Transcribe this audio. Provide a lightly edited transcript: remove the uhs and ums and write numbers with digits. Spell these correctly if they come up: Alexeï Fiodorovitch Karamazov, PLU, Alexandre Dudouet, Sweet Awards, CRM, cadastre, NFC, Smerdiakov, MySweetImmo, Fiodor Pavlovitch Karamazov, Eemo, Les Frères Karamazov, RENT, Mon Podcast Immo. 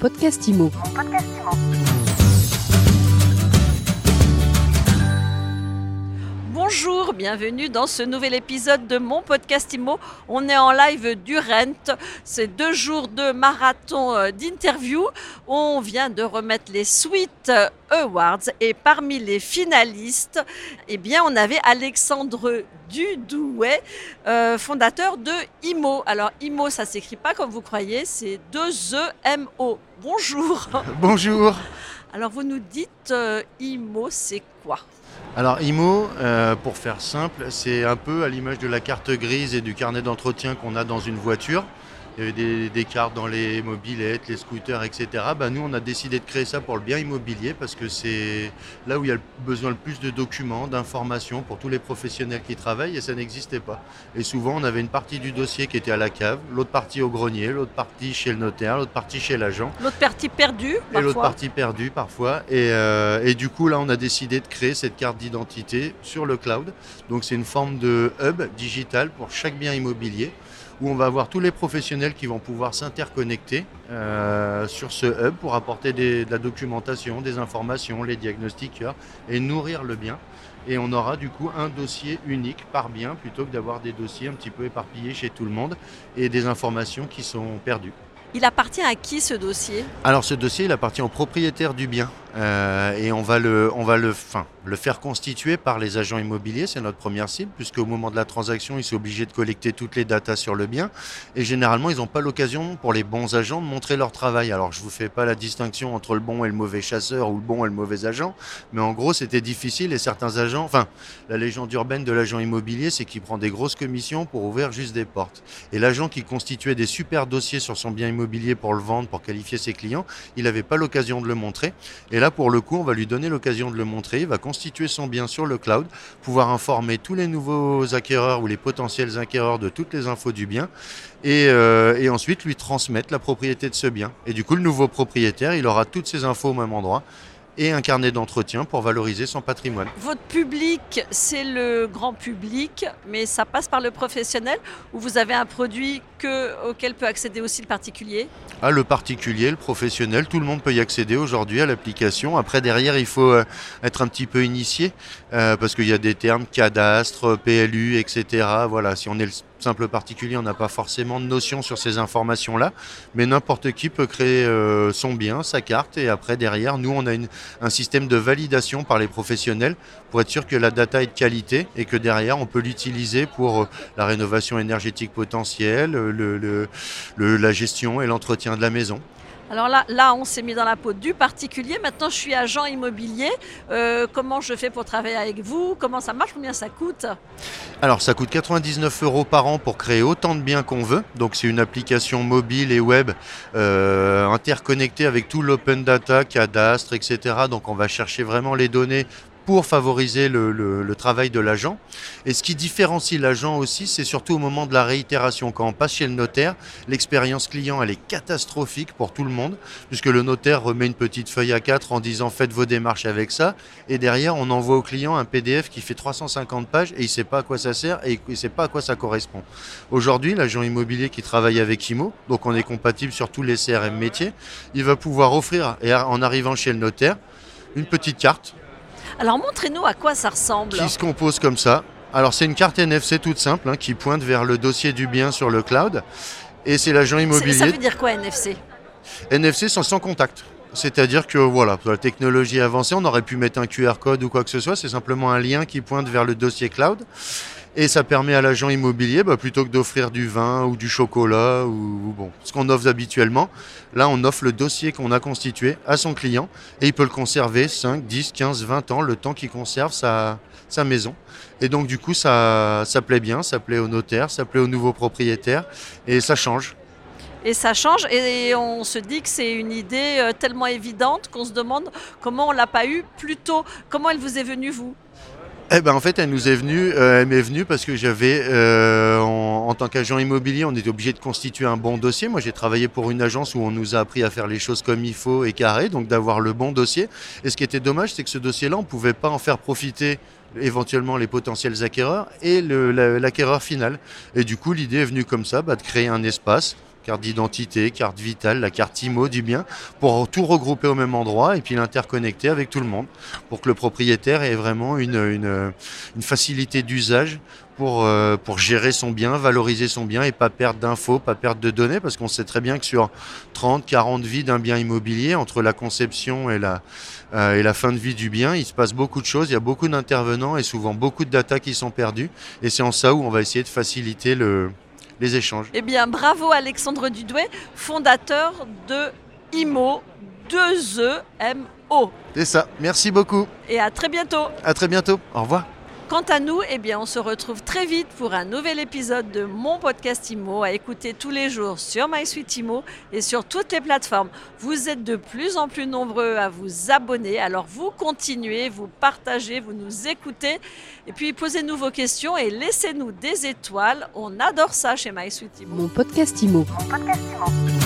Podcast Immo. Bonjour, bienvenue dans ce nouvel épisode de Mon Podcast Immo. On est en live du RENT, c'est 2 jours de marathon d'interview. On vient de remettre les Sweet Awards et parmi les finalistes, eh bien, on avait Alexandre Dudouet, fondateur de Eemo. Alors Eemo, ça ne s'écrit pas comme vous croyez, c'est 2EMO. Bonjour. Bonjour. Alors vous nous dites Eemo, c'est quoi ? Alors Eemo, pour faire simple, c'est un peu à l'image de la carte grise et du carnet d'entretien qu'on a dans une voiture. Il y avait des cartes dans les mobilettes, les scooters, etc. Nous, on a décidé de créer ça pour le bien immobilier parce que c'est là où il y a besoin le plus de documents, d'informations pour tous les professionnels qui travaillent et ça n'existait pas. Et souvent, on avait une partie du dossier qui était à la cave, l'autre partie au grenier, l'autre partie chez le notaire, l'autre partie chez l'agent. L'autre partie perdue parfois. Et du coup, là, on a décidé de créer cette carte d'identité sur le cloud. Donc, c'est une forme de hub digital pour chaque bien immobilier, où on va avoir tous les professionnels qui vont pouvoir s'interconnecter sur ce hub pour apporter de la documentation, des informations, les diagnostiqueurs et nourrir le bien. Et on aura du coup un dossier unique par bien plutôt que d'avoir des dossiers un petit peu éparpillés chez tout le monde et des informations qui sont perdues. Il appartient à qui ce dossier ? Alors ce dossier, il appartient au propriétaire du bien et on va le faire constituer par les agents immobiliers, c'est notre première cible, puisqu'au moment de la transaction, ils sont obligés de collecter toutes les datas sur le bien et généralement, ils n'ont pas l'occasion pour les bons agents de montrer leur travail. Alors je ne vous fais pas la distinction entre le bon et le mauvais chasseur ou le bon et le mauvais agent, mais en gros, c'était difficile et certains agents, la légende urbaine de l'agent immobilier, c'est qu'il prend des grosses commissions pour ouvrir juste des portes. Et l'agent qui constituait des super dossiers sur son bien immobilier pour le vendre, pour qualifier ses clients, il n'avait pas l'occasion de le montrer. Et là, pour le coup, on va lui donner l'occasion de le montrer. Il va constituer son bien sur le cloud, pouvoir informer tous les nouveaux acquéreurs ou les potentiels acquéreurs de toutes les infos du bien et ensuite lui transmettre la propriété de ce bien. Et du coup, le nouveau propriétaire, il aura toutes ces infos au même endroit et un carnet d'entretien pour valoriser son patrimoine. Votre public, c'est le grand public, mais ça passe par le professionnel ou vous avez un produit auquel peut accéder aussi le particulier ? Le particulier, le professionnel, tout le monde peut y accéder aujourd'hui à l'application. Après, derrière, il faut être un petit peu initié parce qu'il y a des termes cadastre, PLU, etc. Voilà, si on est le simple particulier, on n'a pas forcément de notion sur ces informations-là, mais n'importe qui peut créer son bien, sa carte, et après, derrière, nous, on a un système de validation par les professionnels pour être sûr que la data est de qualité et que derrière, on peut l'utiliser pour la rénovation énergétique potentielle, la gestion et l'entretien de la maison. Alors là, on s'est mis dans la peau du particulier. Maintenant, je suis agent immobilier. Comment je fais pour travailler avec vous ? Comment ça marche ? Combien ça coûte ? Alors, ça coûte 99 € par an pour créer autant de biens qu'on veut. Donc, c'est une application mobile et web interconnectée avec tout l'open data, cadastre, etc. Donc, on va chercher vraiment les données pour favoriser le travail de l'agent. Et ce qui différencie l'agent aussi, c'est surtout au moment de la réitération. Quand on passe chez le notaire, l'expérience client, elle est catastrophique pour tout le monde, puisque le notaire remet une petite feuille A4 en disant « faites vos démarches avec ça ». Et derrière, on envoie au client un PDF qui fait 350 pages et il ne sait pas à quoi ça sert et il ne sait pas à quoi ça correspond. Aujourd'hui, l'agent immobilier qui travaille avec Eemo, donc on est compatible sur tous les CRM métiers, il va pouvoir offrir, en arrivant chez le notaire, une petite carte. Alors montrez-nous à quoi ça ressemble. Qui se compose comme ça. Alors c'est une carte NFC toute simple qui pointe vers le dossier du bien sur le cloud. Et c'est l'agent immobilier. Ça veut dire quoi NFC ? NFC c'est sans contact. C'est-à-dire que voilà, pour la technologie avancée, on aurait pu mettre un QR code ou quoi que ce soit. C'est simplement un lien qui pointe vers le dossier cloud. Et ça permet à l'agent immobilier, plutôt que d'offrir du vin ou du chocolat ou ce qu'on offre habituellement, là on offre le dossier qu'on a constitué à son client et il peut le conserver 5, 10, 15, 20 ans, le temps qu'il conserve sa maison. Et donc du coup ça plaît bien, ça plaît au notaire, ça plaît au nouveau propriétaire et ça change. Et ça change et on se dit que c'est une idée tellement évidente qu'on se demande comment on ne l'a pas eu plus tôt. Comment elle vous est venue vous ? En fait, elle m'est venue parce que j'avais, en tant qu'agent immobilier, on était obligé de constituer un bon dossier. Moi, j'ai travaillé pour une agence où on nous a appris à faire les choses comme il faut et carré, donc d'avoir le bon dossier. Et ce qui était dommage, c'est que ce dossier-là, on ne pouvait pas en faire profiter éventuellement les potentiels acquéreurs et l'acquéreur final. Et du coup, l'idée est venue comme ça, de créer un espace carte d'identité, carte vitale, la carte IMO du bien, pour tout regrouper au même endroit et puis l'interconnecter avec tout le monde pour que le propriétaire ait vraiment une facilité d'usage pour gérer son bien, valoriser son bien et pas perdre d'infos, pas perdre de données, parce qu'on sait très bien que sur 30, 40 vies d'un bien immobilier, entre la conception et la fin de vie du bien, il se passe beaucoup de choses, il y a beaucoup d'intervenants et souvent beaucoup de data qui sont perdues, et c'est en ça où on va essayer de faciliter les échanges. Eh bien, bravo Alexandre Dudouet, fondateur de Eemo, 2EMO. C'est ça, merci beaucoup. Et à très bientôt. À très bientôt, au revoir. Quant à nous, eh bien, on se retrouve très vite pour un nouvel épisode de Mon Podcast Immo à écouter tous les jours sur MySweetImmo et sur toutes les plateformes. Vous êtes de plus en plus nombreux à vous abonner, alors vous continuez, vous partagez, vous nous écoutez et puis posez-nous vos questions et laissez-nous des étoiles. On adore ça chez MySweetImmo. Mon Podcast Immo. Mon Podcast Immo.